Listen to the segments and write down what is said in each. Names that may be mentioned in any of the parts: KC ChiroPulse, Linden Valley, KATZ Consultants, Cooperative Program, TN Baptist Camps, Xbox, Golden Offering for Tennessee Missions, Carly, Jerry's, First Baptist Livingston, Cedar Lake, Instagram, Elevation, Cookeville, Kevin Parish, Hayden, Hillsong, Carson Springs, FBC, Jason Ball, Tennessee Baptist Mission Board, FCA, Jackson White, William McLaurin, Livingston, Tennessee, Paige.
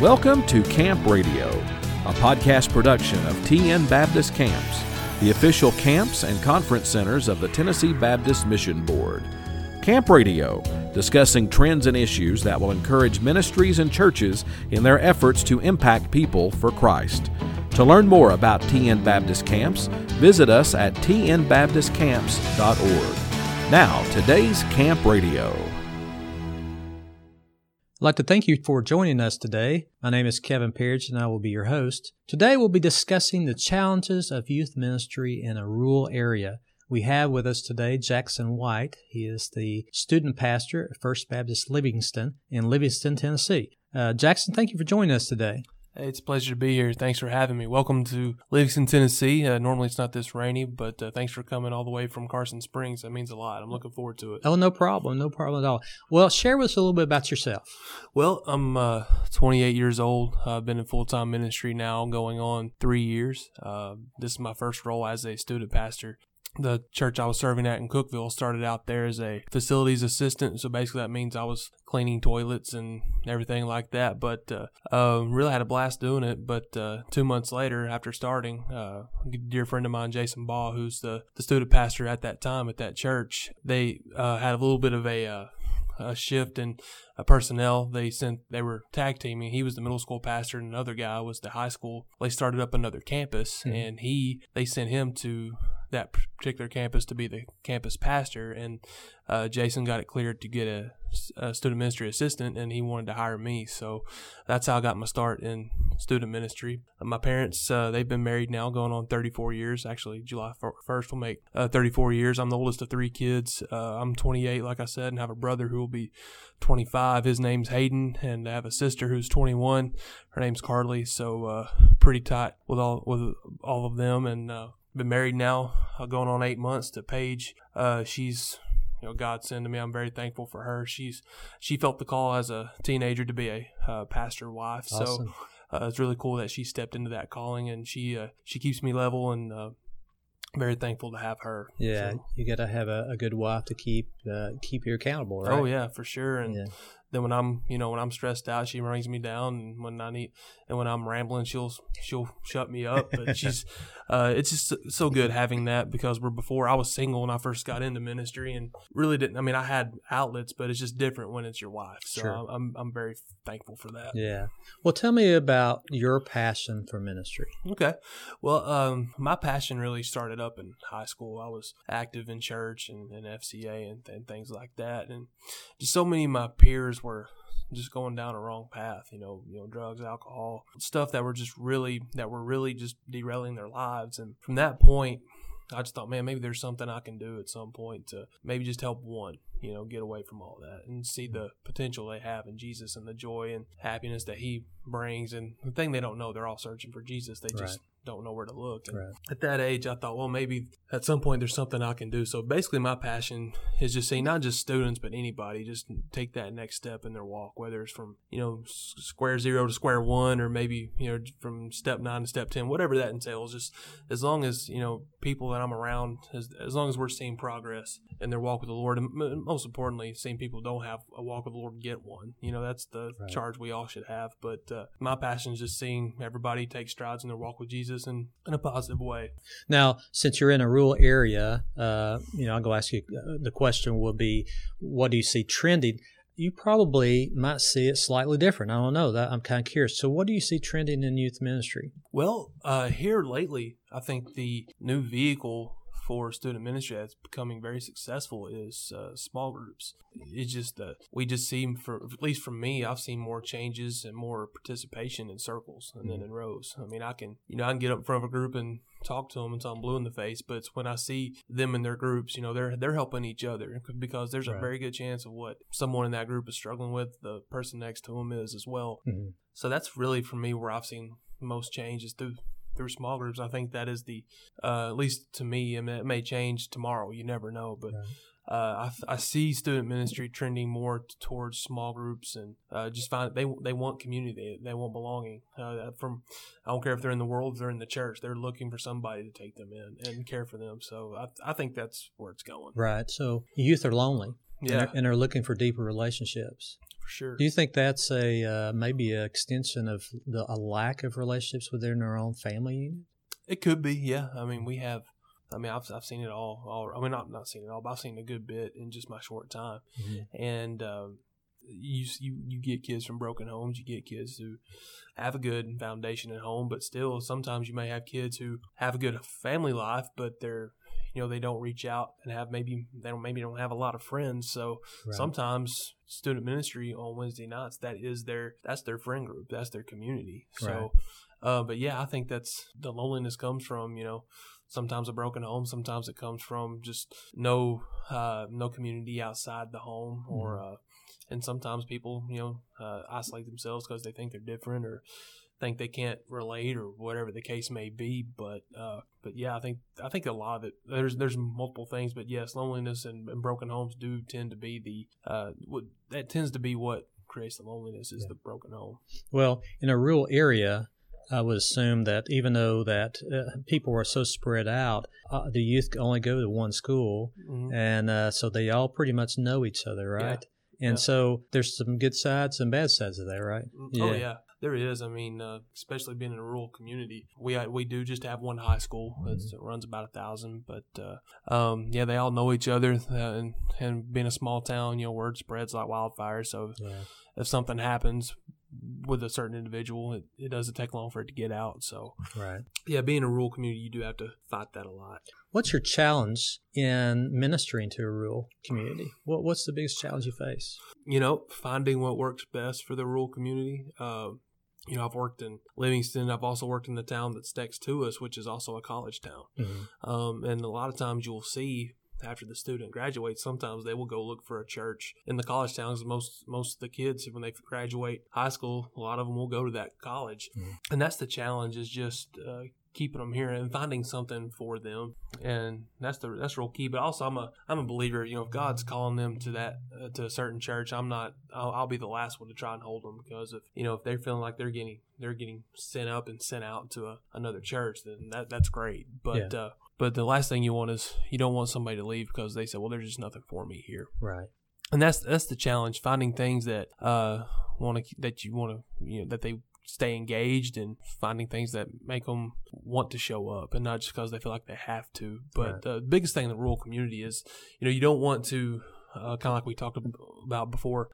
Welcome to Camp Radio, a podcast production of TN Baptist Camps, the official camps and conference centers of the Tennessee Baptist Mission Board. Camp Radio, discussing trends and issues that will encourage ministries and churches in their efforts to impact people for Christ. To learn more about TN Baptist Camps, visit us at tnbaptistcamps.org. Now, today's Camp Radio. I'd like to thank you for joining us today. My name is Kevin Parish, and I will be your host. Today we'll be discussing the challenges of youth ministry in a rural area. We have with us today Jackson White. He is the student pastor at First Baptist Livingston in Livingston, Tennessee. Jackson, thank you for joining us today. Hey, it's a pleasure to be here. Thanks for having me. Welcome to Livingston, Tennessee. Normally it's not this rainy, but thanks for coming all the way from Carson Springs. That means a lot. I'm looking forward to it. Oh, no problem. No problem at all. Well, share with us a little bit about yourself. Well, I'm 28 years old. I've been in full-time ministry now going on 3 years. This is my first role as a student pastor. The church I was serving at in Cookeville started out there as a facilities assistant, so basically that means I was cleaning toilets and everything like that, but really had a blast doing it. But 2 months later, after starting, a dear friend of mine, Jason Ball, who's the student pastor at that time at that church, they had a little bit of a shift in personnel. They were tag teaming. He was the middle school pastor and another guy was the high school. They started up another campus, mm-hmm. and they sent him to that particular campus to be the campus pastor, and Jason got it cleared to get a student ministry assistant, and he wanted to hire me. So that's how I got my start in student ministry. My parents, they've been married now going on 34 years. Actually, July 1st will make 34 years. I'm the oldest of three kids. I'm 28, like I said, and have a brother who will be 25. His name's Hayden, and I have a sister who's 21. Her name's Carly, so pretty tight with all of them, and been married now going on 8 months to Paige. She's godsend to me. I'm very thankful for her. She felt the call as a teenager to be a pastor wife. Awesome. So it's really cool that she stepped into that calling, and she keeps me level, and very thankful to have her. Yeah, so you got to have a good wife to keep you accountable, right? Oh yeah, for sure. And yeah. Then when I'm stressed out, she brings me down, and when I'm rambling, she'll shut me up. But she's it's just so good having that, because before I was single when I first got into ministry, and really didn't. I mean, I had outlets, but it's just different when it's your wife. So sure. I'm very thankful for that. Yeah. Well, tell me about your passion for ministry. Okay. Well, my passion really started up in high school. I was active in church and FCA and things like that, and just so many of my peers were just going down a wrong path, drugs, alcohol, stuff that were really just derailing their lives. And from that point, I just thought, man, maybe there's something I can do at some point to maybe just help one, get away from all that and see the potential they have in Jesus and the joy and happiness that he brings. And the thing they don't know, they're all searching for Jesus. They just don't know where to look. And at that age, I thought, well, maybe at some point there's something I can do. So basically my passion is just seeing not just students, but anybody just take that next step in their walk, whether it's from, square zero to square one, or maybe, from step 9 to step 10, whatever that entails. Just as long as, people that I'm around, as long as we're seeing progress in their walk with the Lord, and most importantly, seeing people who don't have a walk with the Lord get one. That's the charge we all should have. But my passion is just seeing everybody take strides in their walk with Jesus in a positive way. Now, since you're in a rural area, I'm going to ask you, the question will be, what do you see trending? You probably might see it slightly different. I don't know. I'm kind of curious. So what do you see trending in youth ministry? Well, here lately, I think the new vehicle for student ministry that's becoming very successful is small groups. It's just we just see, at least from me, I've seen more changes and more participation in circles and then in rows. I mean, I can get up in front of a group and talk to them until I'm blue in the face, but it's when I see them in their groups, they're helping each other, because there's a very good chance of what someone in that group is struggling with, the person next to them is as well. Mm-hmm. So that's really, for me, where I've seen most changes through small groups. I think that is the, at least to me, I mean, it may change tomorrow. You never know, but I see student ministry trending more towards small groups, and just find they want community, they want belonging. I don't care if they're in the world, if they're in the church, they're looking for somebody to take them in and care for them. So I think that's where it's going. Right. So youth are lonely, and they're looking for deeper relationships. for sure. Do you think that's a maybe an extension of a lack of relationships within our own family unit? It could be, yeah. I mean, we have. I mean, I've seen it all. I mean, I've not seen it all, but I've seen a good bit in just my short time. Mm-hmm. And you get kids from broken homes. You get kids who have a good foundation at home, but still, sometimes you may have kids who have a good family life, but they're, you know, they don't reach out and have maybe don't have a lot of friends. So right. Sometimes student ministry on Wednesday nights, that's their friend group, that's their community. Right. So, but yeah, I think that's the loneliness comes from, you know. Sometimes a broken home. Sometimes it comes from just no community outside the home, or and sometimes people, you know, isolate themselves because they think they're different or think they can't relate or whatever the case may be. But yeah, I think a lot of it. There's multiple things, but yes, loneliness and broken homes do tend to be the what creates the loneliness is the broken home. Well, in a rural area, I would assume that even though that people are so spread out, the youth only go to one school, mm-hmm. and so they all pretty much know each other, right? Yeah. And so there's some good sides and bad sides of that, right? Yeah. Oh, yeah. There is. I mean, especially being in a rural community, we do just have one high school that runs about 1,000. But yeah, they all know each other, and being a small town, you know, word spreads like wildfire. So if something happens with a certain individual, it doesn't take long for it to get out. So, right. Yeah, being a rural community, you do have to fight that a lot. What's your challenge in ministering to a rural community? What's the biggest challenge you face? You know, finding what works best for the rural community. You know, I've worked in Livingston. I've also worked in the town that's next to us, which is also a college town. Mm-hmm. And a lot of times you'll see after the student graduates, sometimes they will go look for a church in the college towns. Most of the kids, when they graduate high school, a lot of them will go to that college. Mm-hmm. And that's the challenge, is just keeping them here and finding something for them. And that's real key. But also, I'm a believer, you know, if God's calling them to that, to a certain church, I'll be the last one to try and hold them, because if, you know, if they're feeling like they're getting sent up and sent out to another church, then that's great. But, yeah. But the last thing you want is, you don't want somebody to leave because they say, well, there's just nothing for me here. Right. And that's the challenge, finding things that that they stay engaged, and finding things that make them want to show up and not just because they feel like they have to. But right. The biggest thing in the rural community is, you know, you don't want to, kind of like we talked about before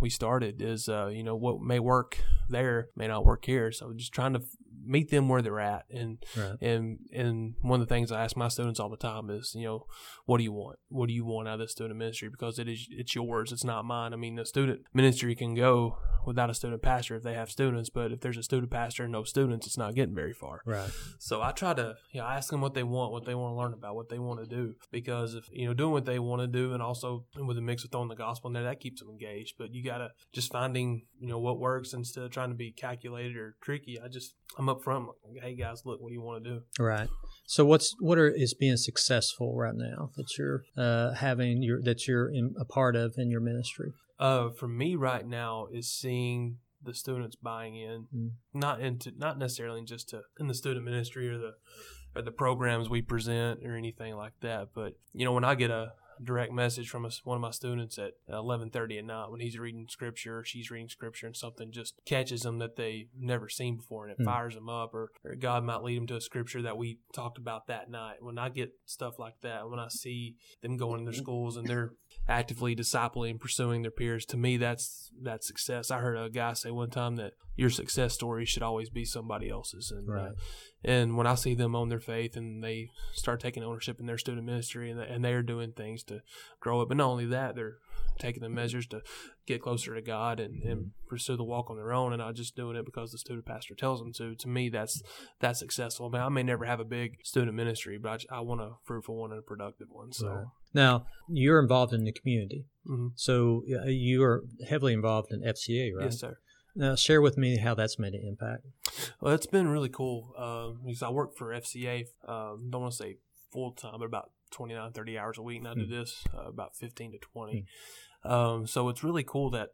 we started, is, you know, what may work there may not work here. So just trying to meet them where they're at. And right. and one of the things I ask my students all the time is, you know, what do you want? What do you want out of the student ministry? Because it's yours. It's not mine. I mean, the student ministry can go without a student pastor if they have students, but if there's a student pastor and no students, it's not getting very far. Right. So I try to, you know, ask them what they want to learn about, what they want to do, because if, you know, doing what they want to do, and also with a mix of throwing the gospel in there, that keeps them engaged. But you gotta just finding, you know, what works instead of trying to be calculated or tricky. I'm up front, like, hey guys, look, what do you want to do? Right. So what is being successful right now that you're a part of in your ministry? For me right now is seeing the students buying in, not necessarily just in the student ministry or the programs we present or anything like that. But, you know, when I get a direct message from one of my students at 11:30 at night, when he's reading scripture, or she's reading scripture, and something just catches them that they've never seen before, and it fires them up, or God might lead them to a scripture that we talked about that night. When I get stuff like that, when I see them going to their schools and they're actively discipling and pursuing their peers, to me, that's success. I heard a guy say one time that your success story should always be somebody else's. And right. And when I see them own their faith and they start taking ownership in their student ministry, and they are doing things to grow up, but not only that, they're taking the measures to get closer to God and pursue the walk on their own, and not just doing it because the student pastor tells them to. To me, that's successful. I mean, I may never have a big student ministry, but I want a fruitful one and a productive one. So right. Now, you're involved in the community, mm-hmm. so you are heavily involved in FCA, right? Yes, sir. Now, share with me how that's made an impact. Well, it's been really cool, because I work for FCA, don't want to say full-time, but about 29, 30 hours a week, and I do this about 15 to 20. So it's really cool that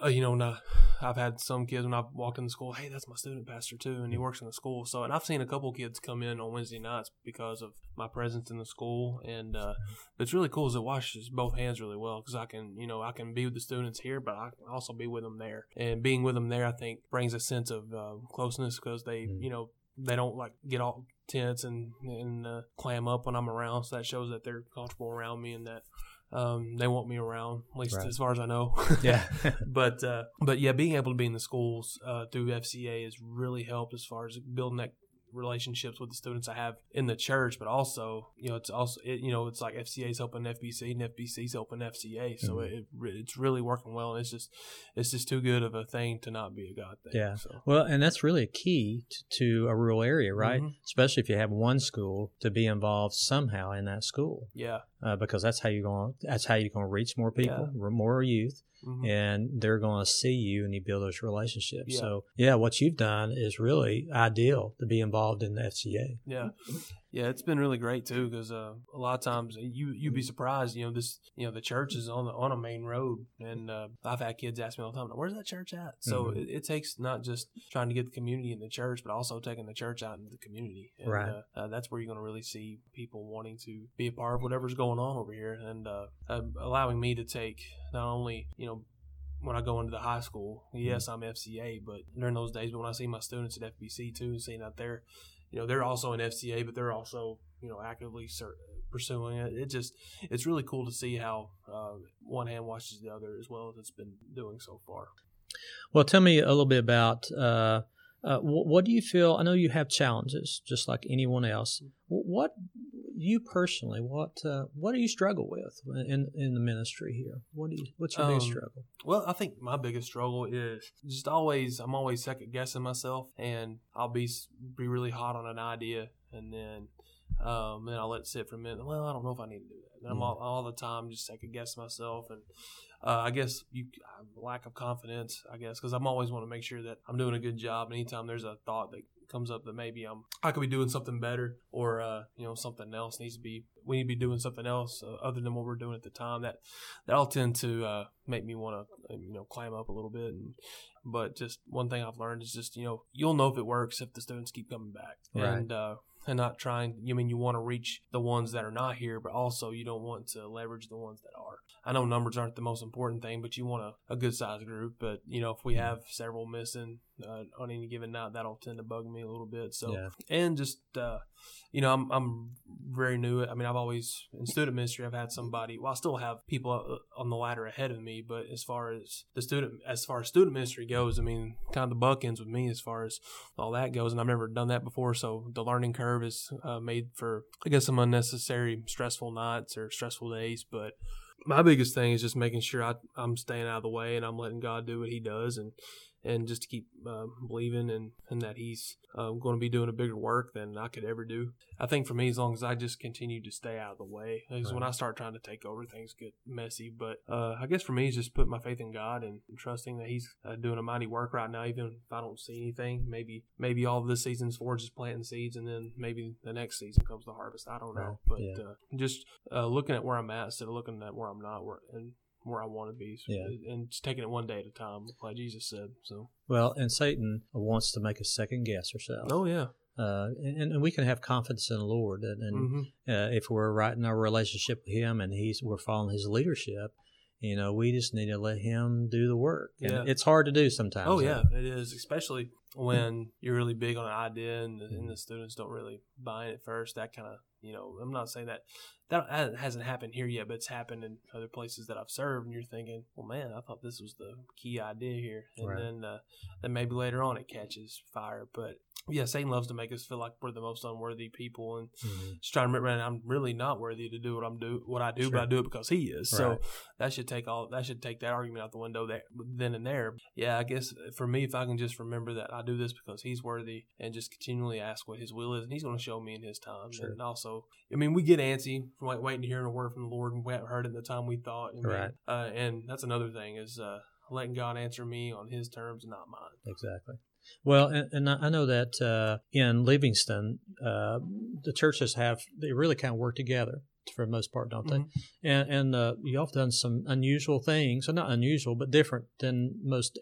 I've had some kids when I've walked in the school, hey, that's my student pastor too, and he works in the school. So, and I've seen a couple kids come in on Wednesday nights because of my presence in the school. And but it's really cool is it washes both hands really well, because I can, I can be with the students here, but I can also be with them there. And being with them there, I think, brings a sense of closeness, because they, they don't like get all tense and clam up when I'm around. So that shows that they're comfortable around me and that. They want me around, at least as far as I know. Yeah. But yeah, being able to be in the schools through FCA has really helped as far as building that relationships with the students I have in the church, but also, it's like FCA's helping FBC and FBC's helping FCA. So it's really working well. And it's just too good of a thing to not be a God thing. Yeah. So. Well, and that's really a key to a rural area, right? Mm-hmm. Especially if you have one school, to be involved somehow in that school. Yeah. Because that's how you're going to reach more people, more youth. Mm-hmm. And they're going to see you, and you build those relationships. Yeah. So, what you've done is really ideal to be involved in the FCA. Yeah. Yeah, it's been really great too, because a lot of times you'd be surprised. The church is on a main road, and I've had kids ask me all the time, "Where's that church at?" So it takes not just trying to get the community in the church, but also taking the church out into the community. And, right. That's where you're going to really see people wanting to be a part of whatever's going on over here, and allowing me to take not only when I go into the high school, yes, I'm FCA, but during those days, but when I see my students at FBC too, and seeing out there. They're also in FCA, but they're also, actively pursuing it. It's really cool to see how one hand washes the other, as well as it's been doing so far. Well, tell me a little bit about what do you feel? I know you have challenges, just like anyone else. What you personally, what do you struggle with in the ministry here? What's your biggest struggle? Well, I think my biggest struggle is just I'm always second guessing myself, and I'll be really hot on an idea, and then I'll let it sit for a minute. Well, I don't know if I need to do that. And I'm all the time just second guessing myself, and I guess lack of confidence, I guess, because I'm always want to make sure that I'm doing a good job. And anytime there's a thought that comes up that maybe I could be doing something better, or something else we need to be doing something else other than what we're doing at the time, that all tend to make me want to climb up a little bit. But just one thing I've learned is just you'll know if it works if the students keep coming back, right. And not trying. You want to reach the ones that are not here, but also you don't want to leverage the ones that are. I know numbers aren't the most important thing, but you want a good sized group. But if we have several missing on any given night, that'll tend to bug me a little bit. So and just I'm very new. I mean, I've always in student ministry I've had somebody. Well, I still have people on the ladder ahead of me, but as far as student ministry goes, I mean, kind of the buck ends with me as far as all that goes. And I've never done that before, so the learning curve is made for, I guess, some unnecessary stressful nights or stressful days, but. My biggest thing is just making sure I'm staying out of the way, and I'm letting God do what He does, and just to keep believing and that He's going to be doing a bigger work than I could ever do. I think for me, as long as I just continue to stay out of the way, because when I start trying to take over, things get messy. But I guess for me, it's just putting my faith in God and trusting that He's doing a mighty work right now, even if I don't see anything. Maybe all of this season's for just planting seeds, and then maybe the next season comes the harvest. I don't know. But just looking at where I'm at instead of looking at where I'm not, and where I want to be, and just taking it one day at a time, like Jesus said. So well, and Satan wants to make us second guess ourselves. Oh yeah, and we can have confidence in the Lord, and if we're right in our relationship with Him, and we're following His leadership. We just need to let Him do the work. And it's hard to do sometimes. Oh yeah, it is, especially when you're really big on an idea, and the students don't really buy it at first. That kind of I'm not saying that hasn't happened here yet, but it's happened in other places that I've served, and you're thinking, well, man, I thought this was the key idea here. And then maybe later on it catches fire. But, yeah, Satan loves to make us feel like we're the most unworthy people, and just trying to remember, I'm really not worthy to do what I do, but I do it because He is. Right. So that should take that argument out the window then and there. Yeah, I guess for me, if I can just remember that I do this because He's worthy, and just continually ask what His will is, and He's going to show me in His time. Sure. And also, I mean, we get antsy from waiting to hear a word from the Lord, and we haven't heard it in the time we thought. And, and that's another thing is letting God answer me on His terms and not mine. Exactly. Well, and I know that in Livingston, the churches they really kind of work together. for the most part, don't they? Mm-hmm. And y'all have done some unusual things, or not unusual, but different than most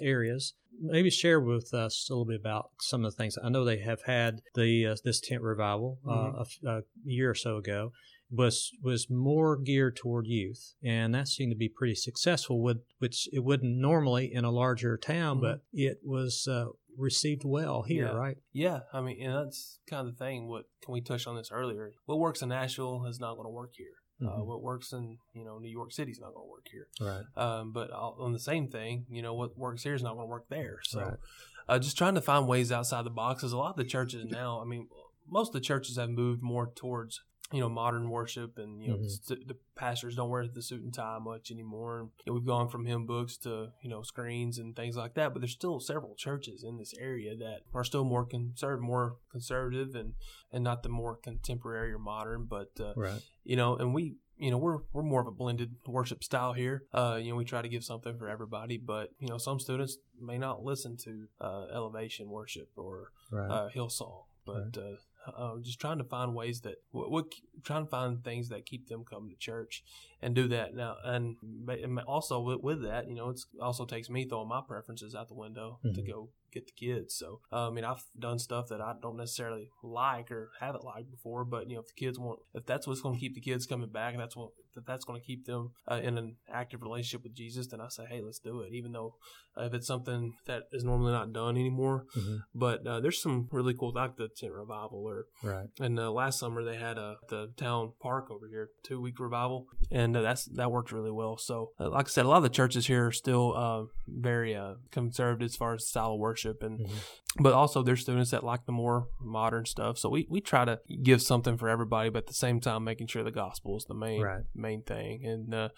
areas. Maybe share with us a little bit about some of the things. I know they have had the this tent revival mm-hmm. a year or so ago. Was more geared toward youth, and that seemed to be pretty successful, which it wouldn't normally in a larger town, mm-hmm. but it was received well here, yeah. right? Yeah, I mean, and that's kind of the thing. We touched on this earlier. What works in Nashville is not going to work here. Mm-hmm. What works in New York City is not going to work here. Right. But on the same thing, what works here is not going to work there. So right. Just trying to find ways outside the box, because a lot of the churches now, I mean, most of the churches have moved more towards modern worship, and mm-hmm. the pastors don't wear the suit and tie much anymore. And, we've gone from hymn books to screens and things like that. But there's still several churches in this area that are still more conservative, and not the more contemporary or modern. But right. And we. We're more of a blended worship style here. We try to give something for everybody, but some students may not listen to Elevation worship or right. Hillsong, but. Right. Just trying to find ways that trying to find things that keep them coming to church, and do that now. And also with that, it also takes me throwing my preferences out the window mm-hmm. to go get the kids. So I mean, I've done stuff that I don't necessarily like or haven't liked before, but if the kids want, if that's what's going to keep the kids coming back, and that's going to keep them in an active relationship with Jesus, then I say, hey, let's do it. Even though if it's something that is normally not done anymore, mm-hmm. but there's some really cool, like the tent revival, or right. And last summer they had the town park over here, 2-week revival, and that worked really well. So like I said, a lot of the churches here are still very conservative as far as style of worship, and mm-hmm. but also there's students that like the more modern stuff. So we try to give something for everybody, but at the same time making sure the gospel is the main thing. And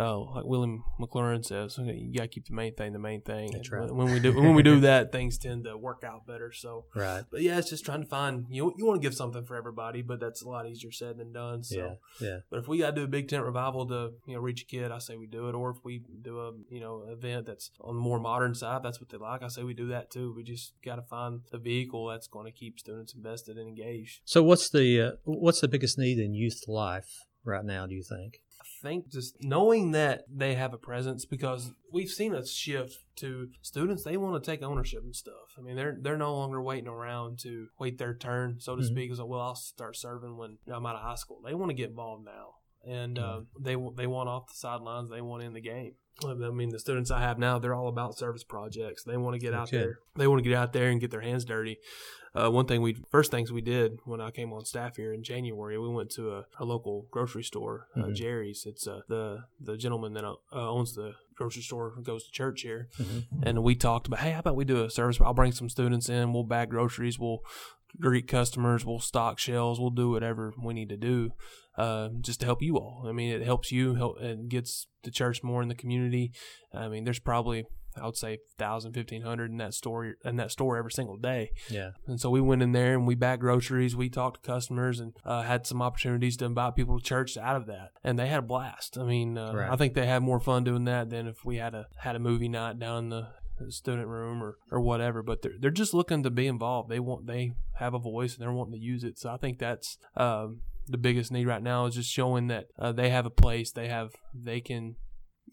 like William McLaurin says, you gotta keep the main thing. That's right. When we do that, things tend to work out better. So right. But yeah, it's just trying to find you want to give something for everybody, but that's a lot easier said than done. So yeah. But if we gotta do a big tent revival to reach a kid, I say we do it. Or if we do a event that's on the more modern side, that's what they like, I say we do that too. We just gotta find a vehicle that's going to keep students invested and engaged. So what's the biggest need in youth life right now, do you think? I think just knowing that they have a presence, because we've seen a shift to students. They want to take ownership and stuff. I mean, they're no longer waiting around to wait their turn, so to mm-hmm. speak. It's like, well, I'll start serving when I'm out of high school. They want to get involved now, and mm-hmm. they want off the sidelines. They want in the game. I mean, the students I have now, they're all about service projects. They want to get out there. They want to get out there and get their hands dirty. First things we did when I came on staff here in January, we went to a local grocery store, mm-hmm. Jerry's. It's the gentleman that owns the grocery store and goes to church here. Mm-hmm. And we talked about, hey, how about we do a service? I'll bring some students in. We'll bag groceries. We'll greet customers. We'll stock shelves. We'll do whatever we need to do just to help you all. I mean, it helps you and gets the church more in the community. I mean, there's probably, I would say 1,000, 1,500 in that store every single day. Yeah. And so we went in there and we bagged groceries. We talked to customers and had some opportunities to invite people to church out of that. And they had a blast. I mean, right. I think they had more fun doing that than if we had a movie night down in the student room or whatever. But they're just looking to be involved. They have a voice and they're wanting to use it. So I think that's the biggest need right now, is just showing that they have a place.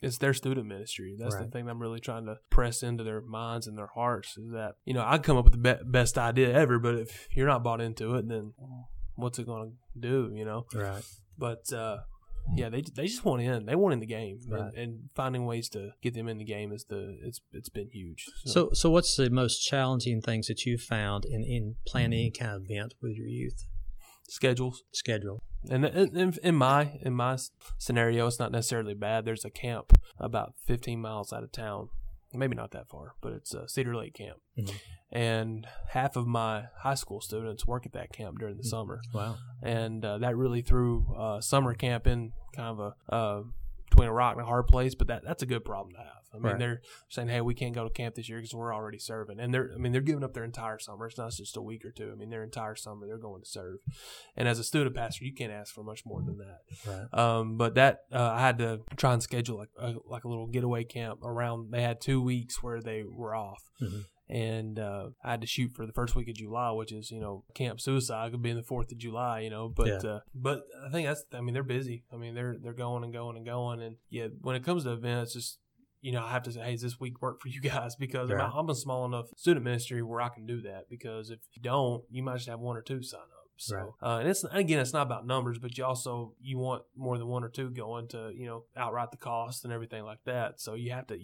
It's their student ministry. That's right. The thing I'm really trying to press into their minds and their hearts, is that, I'd come up with the best idea ever, but if you're not bought into it, then what's it going to do, Right. But, yeah, they just want in. They want in the game, right. and finding ways to get them in the game it's been huge. So what's the most challenging things that you've found in planning any kind of event with your youth? Schedule. And in my scenario, it's not necessarily bad. There's a camp about 15 miles out of town, maybe not that far, but it's a Cedar Lake camp. Mm-hmm. And half of my high school students work at that camp during the mm-hmm. summer. Wow. And that really threw summer camp in kind of a between a rock and a hard place, but that's a good problem to have. I mean, right. They're saying, hey, we can't go to camp this year because we're already serving. And they're giving up their entire summer. It's not just a week or two. I mean, their entire summer, they're going to serve. And as a student pastor, you can't ask for much more than that. Right. But that, I had to try and schedule like a little getaway camp around. They had 2 weeks where they were off. Mm-hmm. And I had to shoot for the first week of July, which is, you know, Camp Suicide could be in the 4th of July, you know. But yeah. But I think that's, I mean, they're busy. I mean, they're going and going and going. And, yeah, when it comes to events, just, you know, I have to say, hey, does this week work for you guys? Because right. I'm a small enough student ministry where I can do that. Because if you don't, you might just have one or two sign up. So, right. And it's, again, it's not about numbers, but you also, you want more than one or two going to, you know, outright the cost and everything like that. So you have to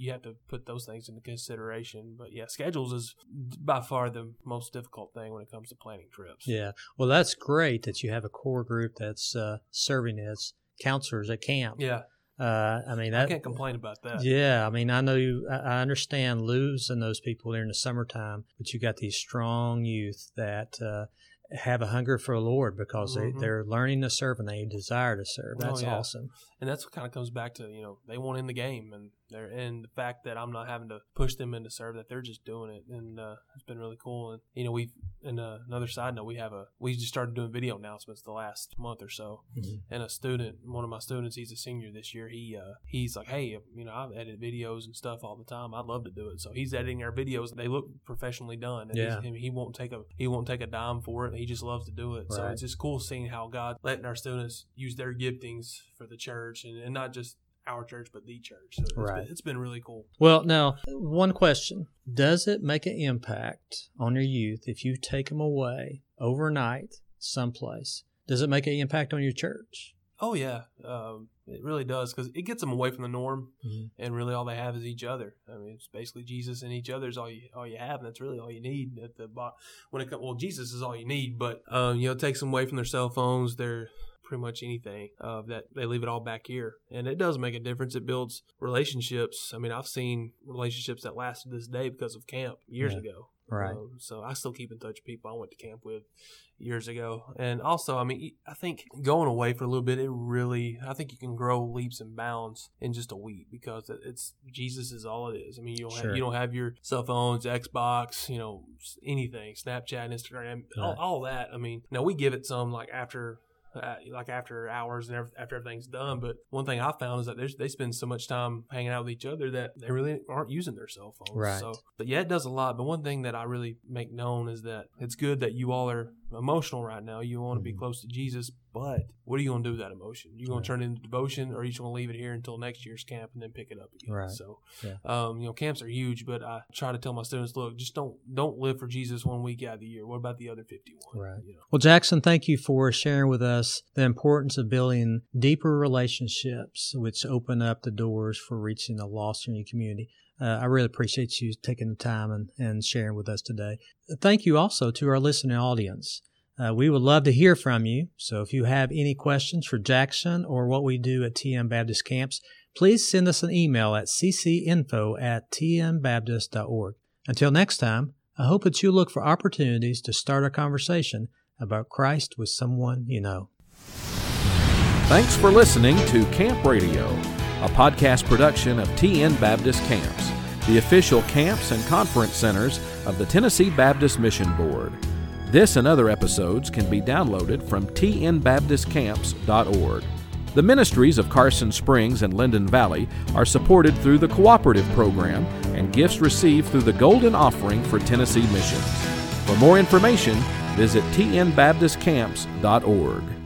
put those things into consideration. But yeah, schedules is by far the most difficult thing when it comes to planning trips. Yeah. Well, that's great that you have a core group that's serving as counselors at camp. Yeah. I mean, I can't complain about that. Yeah, I mean, I know I understand losing those people there in the summertime, but you got these strong youth that have a hunger for the Lord because mm-hmm. they're learning to serve and they desire to serve. That's awesome. And that's what kind of comes back to, you know, they want in the game and they're in the fact that I'm not having to push them into serve, that they're just doing it. And it's been really cool. And, you know, another side note, we just started doing video announcements the last month or so. Mm-hmm. And one of my students, he's a senior this year. He's like, hey, you know, I've edited videos and stuff all the time. I'd love to do it. So he's editing our videos. They look professionally done. And yeah. He won't take a dime for it. He just loves to do it. Right. So it's just cool seeing how God letting our students use their giftings for the church and not just our church, but the church. So it's been really cool. Well, now, one question. Does it make an impact on your youth if you take them away overnight someplace? Does it make an impact on your church? Oh, yeah. It really does because it gets them away from the norm, mm-hmm. and really all they have is each other. I mean, it's basically Jesus and each other is all you have, and that's really all you need at the bottom. When it comes, well, Jesus is all you need, but you know, it takes them away from their cell phones, their pretty much anything that they leave it all back here, and it does make a difference. It builds relationships. I mean, I've seen relationships that last to this day because of camp years ago. Right. So I still keep in touch with people I went to camp with years ago. And also, I mean, I think going away for a little bit, I think you can grow leaps and bounds in just a week because it's Jesus is all it is. I mean, you don't have your cell phones, Xbox, you know, anything, Snapchat, Instagram, all that. I mean, now we give it some after hours and after everything's done. But one thing I found is that they spend so much time hanging out with each other that they really aren't using their cell phones. Right. So, but yeah, it does a lot. But one thing that I really make known is that it's good that you all are emotional right now. You want to be close to Jesus, but what are you going to do with that emotion? You going to turn it into devotion, or are you just going to leave it here until next year's camp and then pick it up again? Right. So, you know, camps are huge, but I try to tell my students, look, just don't live for Jesus one week out of the year. What about the other 51? Right. You know? Well, Jackson, thank you for sharing with us the importance of building deeper relationships, which open up the doors for reaching the lost in your community. I really appreciate you taking the time and sharing with us today. Thank you also to our listening audience. We would love to hear from you. So if you have any questions for Jackson or what we do at TN Baptist Camps, please send us an email at ccinfo@tnbaptist.org. Until next time, I hope that you look for opportunities to start a conversation about Christ with someone you know. Thanks for listening to Camp Radio, a podcast production of TN Baptist Camps, the official camps and conference centers of the Tennessee Baptist Mission Board. This and other episodes can be downloaded from tnbaptistcamps.org. The ministries of Carson Springs and Linden Valley are supported through the Cooperative Program and gifts received through the Golden Offering for Tennessee Missions. For more information, visit tnbaptistcamps.org.